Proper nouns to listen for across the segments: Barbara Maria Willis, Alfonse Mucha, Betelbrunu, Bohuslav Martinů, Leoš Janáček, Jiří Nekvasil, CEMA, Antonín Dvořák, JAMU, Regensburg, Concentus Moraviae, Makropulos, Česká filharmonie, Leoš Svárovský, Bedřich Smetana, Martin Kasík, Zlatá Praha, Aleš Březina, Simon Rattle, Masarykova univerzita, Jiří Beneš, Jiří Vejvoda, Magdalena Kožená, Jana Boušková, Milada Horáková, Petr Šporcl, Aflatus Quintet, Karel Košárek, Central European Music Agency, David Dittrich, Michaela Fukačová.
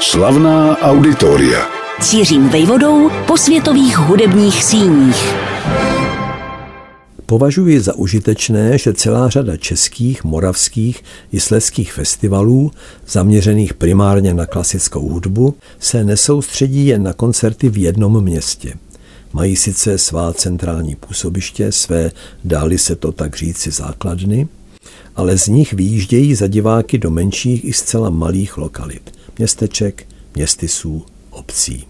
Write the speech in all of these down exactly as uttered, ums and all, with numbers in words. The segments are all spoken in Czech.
Slavná auditoria. S Jiřím Vejvodou po světových hudebních síních. Považuji za užitečné, že celá řada českých, moravských i slezských festivalů, zaměřených primárně na klasickou hudbu, se nesoustředí jen na koncerty v jednom městě. Mají sice svá centrální působiště, své, dáli se to tak říci, základny, ale z nich vyjíždějí za diváky do menších i zcela malých lokalit, městeček, městysů, obcí.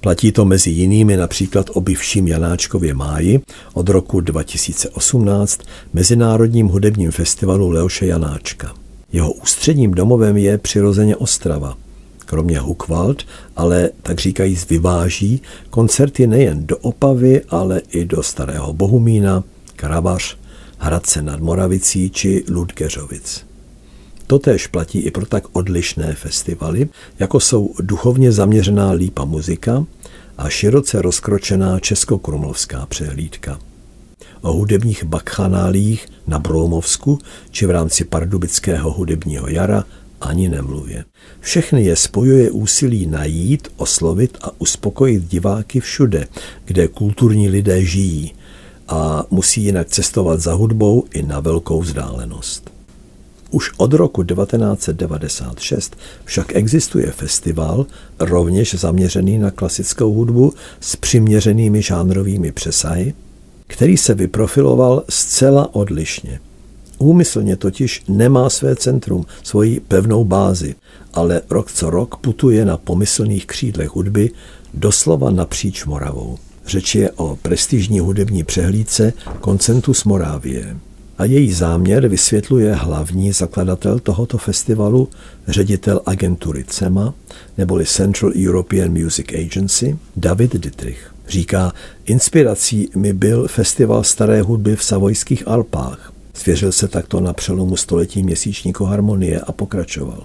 Platí to mezi jinými například o bývším Janáčkově máji od roku dva tisíce osmnáct Mezinárodním hudebním festivalu Leoše Janáčka. Jeho ústředním domovem je přirozeně Ostrava. Kromě Huchwald, ale tak říkajíc vyváží koncerty nejen do Opavy, ale i do Starého Bohumína, Karavař, Hradce nad Moravicí či Ludgeřovic. Totéž platí i pro tak odlišné festivaly, jako jsou duchovně zaměřená Lípa muzika a široce rozkročená Českokrumlovská přehlídka. O hudebních bakchanálích na Broumovsku či v rámci Pardubického hudebního jara ani nemluvě. Všechny je spojuje úsilí najít, oslovit a uspokojit diváky všude, kde kulturní lidé žijí a musí jinak cestovat za hudbou i na velkou vzdálenost. Už od roku devatenáct set devadesát šest však existuje festival, rovněž zaměřený na klasickou hudbu s přiměřenými žánrovými přesahy, který se vyprofiloval zcela odlišně. Úmyslně totiž nemá své centrum, svoji pevnou bázi, ale rok co rok putuje na pomyslných křídlech hudby doslova napříč Moravou. Řeč je o prestižní hudební přehlídce Concentus Moraviae. A její záměr vysvětluje hlavní zakladatel tohoto festivalu, ředitel agentury C E M A, neboli Central European Music Agency, David Dittrich. Říká, inspirací mi byl festival staré hudby v Savojských Alpách. Svěřil se takto na přelomu století měsíčníku harmonie a pokračoval.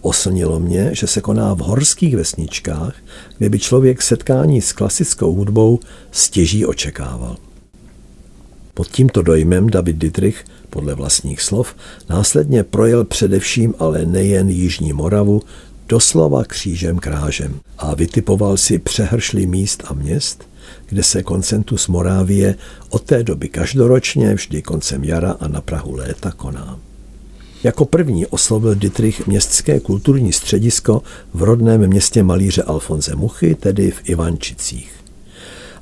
Oslnilo mě, že se koná v horských vesničkách, kde by člověk setkání s klasickou hudbou stěží očekával. Pod tímto dojmem David Dittrich, podle vlastních slov, následně projel především, ale nejen Jižní Moravu, doslova křížem krážem a vytipoval si přehršli míst a měst, kde se Concentus Moraviae od té doby každoročně vždy koncem jara a na prahu léta koná. Jako první oslovil Dittrich městské kulturní středisko v rodném městě malíře Alfonse Muchy, tedy v Ivančicích.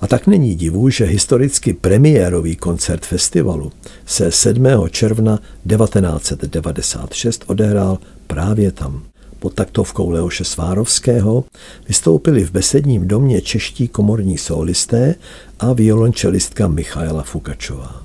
A tak není divu, že historicky premiérový koncert festivalu se sedmého června devatenáct set devadesát šest odehrál právě tam. Pod taktovkou Leoše Svárovského vystoupili v Besedním domě čeští komorní solisté a violončelistka Michaela Fukačová.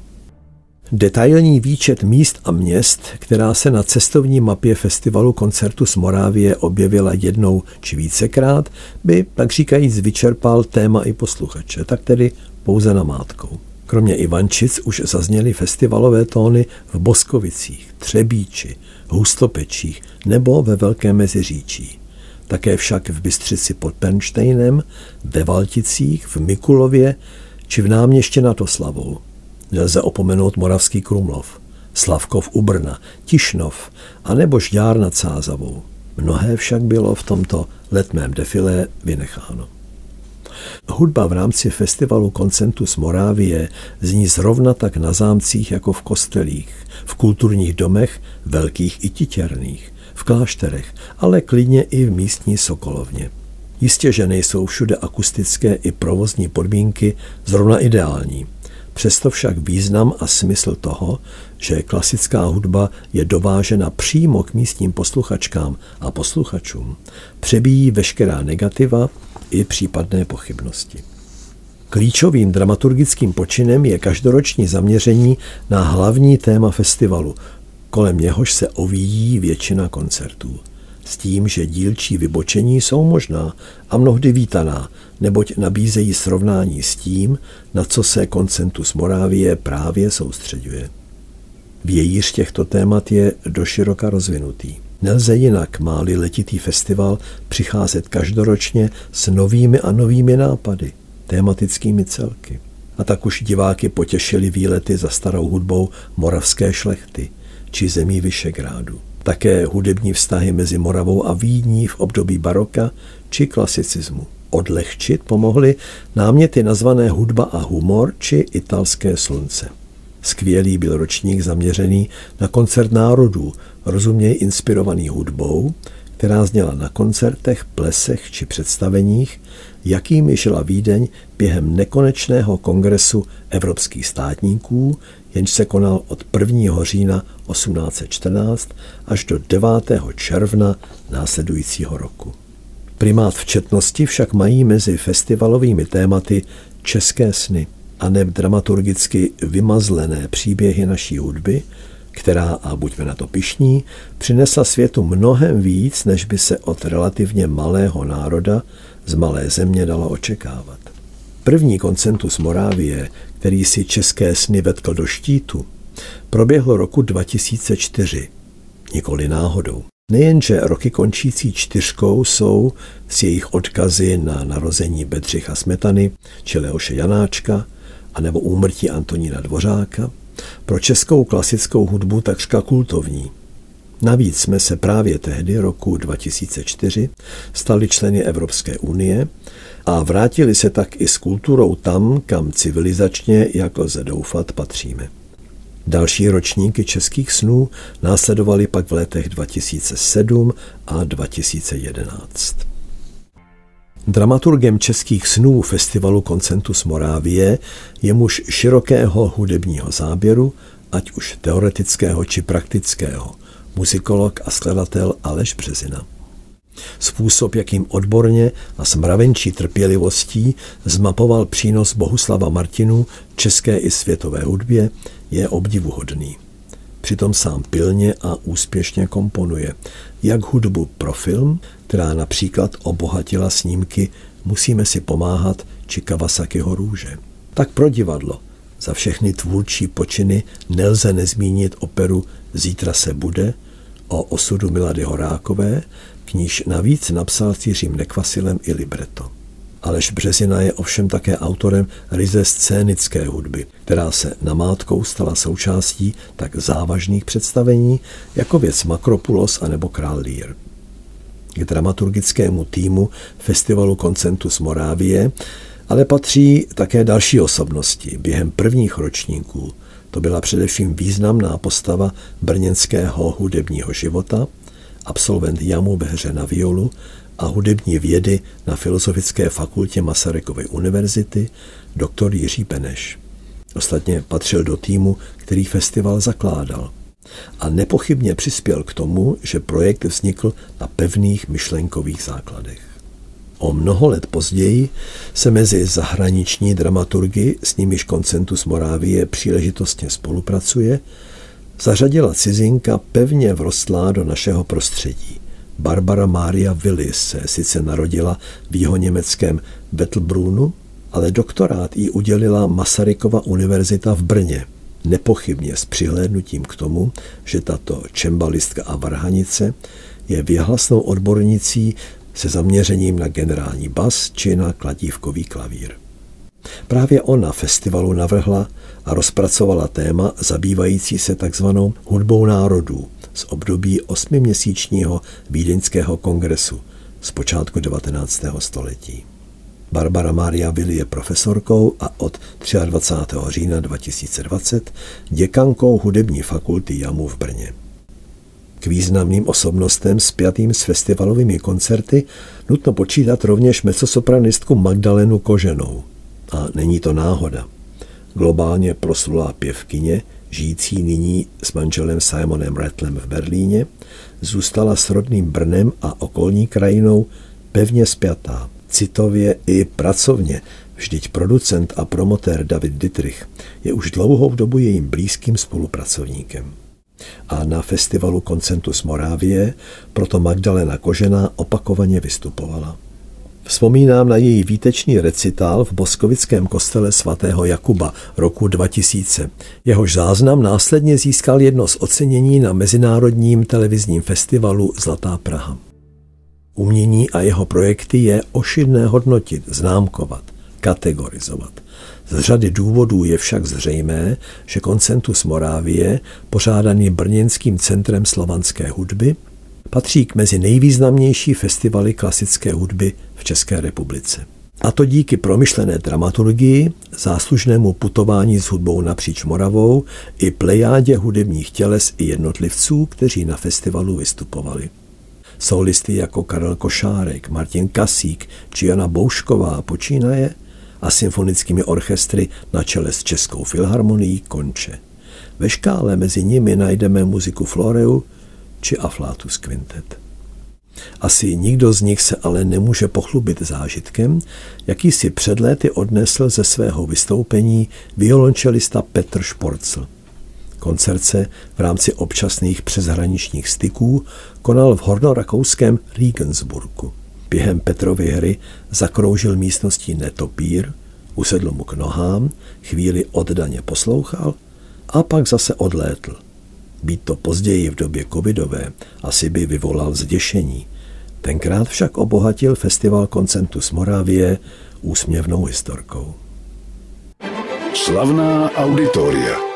Detailní výčet míst a měst, která se na cestovní mapě festivalu Concentus Moraviae objevila jednou či vícekrát, by tak říkajíc vyčerpal téma i posluchače, tak tedy pouze namátkou. Kromě Ivančic už zazněly festivalové tóny v Boskovicích, Třebíči, Hustopečích nebo ve Velké Meziříčí. Také však v Bystřici pod Pernštejnem, ve Valticích, v Mikulově či v Náměště nad Oslavou. Nelze opomenout Moravský Krumlov, Slavkov u Brna, Tišnov a nebo Žďár nad Sázavou. Mnohé však bylo v tomto letmém defilé vynecháno. Hudba v rámci festivalu Concentus Moraviae zní zrovna tak na zámcích jako v kostelích, v kulturních domech, velkých i titěrných, v klášterech, ale klidně i v místní sokolovně. Jistě, že nejsou všude akustické i provozní podmínky zrovna ideální. Přesto však význam a smysl toho, že klasická hudba je dovážena přímo k místním posluchačkám a posluchačům, přebíjí veškerá negativa i případné pochybnosti. Klíčovým dramaturgickým počinem je každoroční zaměření na hlavní téma festivalu, kolem něhož se ovíjí většina koncertů. S tím, že dílčí vybočení jsou možná a mnohdy vítaná, neboť nabízejí srovnání s tím, na co se Concentus Moraviae právě soustřeďuje. Vějíř těchto témat je doširoka rozvinutý. Nelze jinak, má-li letitý festival přicházet každoročně s novými a novými nápady, tematickými celky. A tak už diváky potěšily výlety za starou hudbou moravské šlechty či zemí Vyšegrádu. Také hudební vztahy mezi Moravou a Vídní v období baroka či klasicismu. Odlehčit pomohly náměty nazvané Hudba a humor či Italské slunce. Skvělý byl ročník zaměřený na koncert národů, rozuměj inspirovaný hudbou, která zněla na koncertech, plesech či představeních, jakými žila Vídeň během nekonečného kongresu evropských státníků, jenž se konal od prvního října osmnáct set čtrnáct až do devátého června následujícího roku. Primát v četnosti však mají mezi festivalovými tématy české sny a neb dramaturgicky vymazlené příběhy naší hudby, která, a buďme na to pyšní, přinesla světu mnohem víc, než by se od relativně malého národa z malé země dalo očekávat. První Concentus Moraviae, který si české sny vedl do štítu, proběhl roku dva tisíce čtyři, nikoli náhodou. Nejenže roky končící čtyřkou jsou s jejich odkazy na narození Bedřicha Smetany či Leoše Janáčka anebo úmrtí Antonína Dvořáka, pro českou klasickou hudbu takřka kultovní. Navíc jsme se právě tehdy, roku dva tisíce čtyři, stali členy Evropské unie a vrátili se tak i s kulturou tam, kam civilizačně, jak lze doufat, patříme. Další ročníky českých snů následovaly pak v letech dva tisíce sedm a dva tisíce jedenáct. Dramaturgem českých snů festivalu Concentus Moraviae je muž širokého hudebního záběru, ať už teoretického či praktického, muzikolog a skladatel Aleš Březina. Způsob, jakým odborně a s mravenčí trpělivostí zmapoval přínos Bohuslava Martinů české i světové hudbě, je obdivuhodný. Přitom sám pilně a úspěšně komponuje jak hudbu pro film, která například obohatila snímky Musíme si pomáhat či Kawasakiho Růže, tak pro divadlo. Za všechny tvůrčí počiny nelze nezmínit operu Zítra se bude o osudu Milady Horákové, k níž navíc napsal s Jiřím Nekvasilem i libreto. Aleš Březina je ovšem také autorem ryze scénické hudby, která se namátkou stala součástí tak závažných představení jako Věc Makropulos anebo Král Lear. K dramaturgickému týmu festivalu Concentus Moraviae ale patří také další osobnosti. Během prvních ročníků to byla především významná postava brněnského hudebního života, absolvent JAMU ve hře na violu a hudební vědy na Filozofické fakultě Masarykovy univerzity doktor Jiří Beneš. Ostatně patřil do týmu, který festival zakládal a nepochybně přispěl k tomu, že projekt vznikl na pevných myšlenkových základech. O mnoho let později se mezi zahraniční dramaturgy, s nimiž Concentus Moraviae příležitostně spolupracuje, zařadila cizinka pevně vrostlá do našeho prostředí. Barbara Maria Willis se sice narodila v jihoněmeckém Betelbrunu, ale doktorát jí udělila Masarykova univerzita v Brně. Nepochybně s přihlédnutím k tomu, že tato čembalistka a varhanice je věhlasnou odbornicí se zaměřením na generální bas či na kladívkový klavír. Právě ona festivalu navrhla a rozpracovala téma zabývající se takzvanou hudbou národů z období osmiměsíčního vídeňského kongresu z počátku devatenáctého století. Barbara Maria Willi je profesorkou a od dvacátého třetího října dva tisíce dvacet děkankou hudební fakulty JAMU v Brně. K významným osobnostem spjatým s festivalovými koncerty nutno počítat rovněž mezosopranistku Magdalenu Koženou. A není to náhoda. Globálně proslulá pěvkyně, žijící nyní s manželem Simonem Rattlem v Berlíně, zůstala s rodným Brnem a okolní krajinou pevně spjatá, citově i pracovně, vždyť producent a promotér David Dittrich je už dlouhou dobu jejím blízkým spolupracovníkem. A na festivalu Concentus Moraviae proto Magdalena Kožená opakovaně vystupovala. Vzpomínám na její výtečný recitál v boskovickém kostele svatého Jakuba roku dva tisíce. Jehož záznam následně získal jedno z ocenění na mezinárodním televizním festivalu Zlatá Praha. Umění a jeho projekty je ošidné hodnotit, známkovat, kategorizovat. Z řady důvodů je však zřejmé, že Concentus Moraviae, pořádaný brněnským centrem slovanské hudby, patří k mezi nejvýznamnější festivaly klasické hudby v České republice. A to díky promyšlené dramaturgii, záslužnému putování s hudbou napříč Moravou i plejádě hudebních těles i jednotlivců, kteří na festivalu vystupovali. Solisty jako Karel Košárek, Martin Kasík či Jana Boušková počínaje a symfonickými orchestry na čele s Českou filharmonií konče. Ve škále mezi nimi najdeme muziku Floreu či Aflatus Quintet. Asi nikdo z nich se ale nemůže pochlubit zážitkem, jaký si před léty odnesl ze svého vystoupení violončelista Petr Šporcl. Koncert se v rámci občasných přeshraničních styků konal v hornorakouském Regensburgu. Během Petrovy hry zakroužil místností netopír, usedl mu k nohám, chvíli oddaně poslouchal a pak zase odlétl. Být to později v době covidové, asi by vyvolal zděšení. Tenkrát však obohatil festival Concentus Moraviae úsměvnou historkou. Slavná auditoria.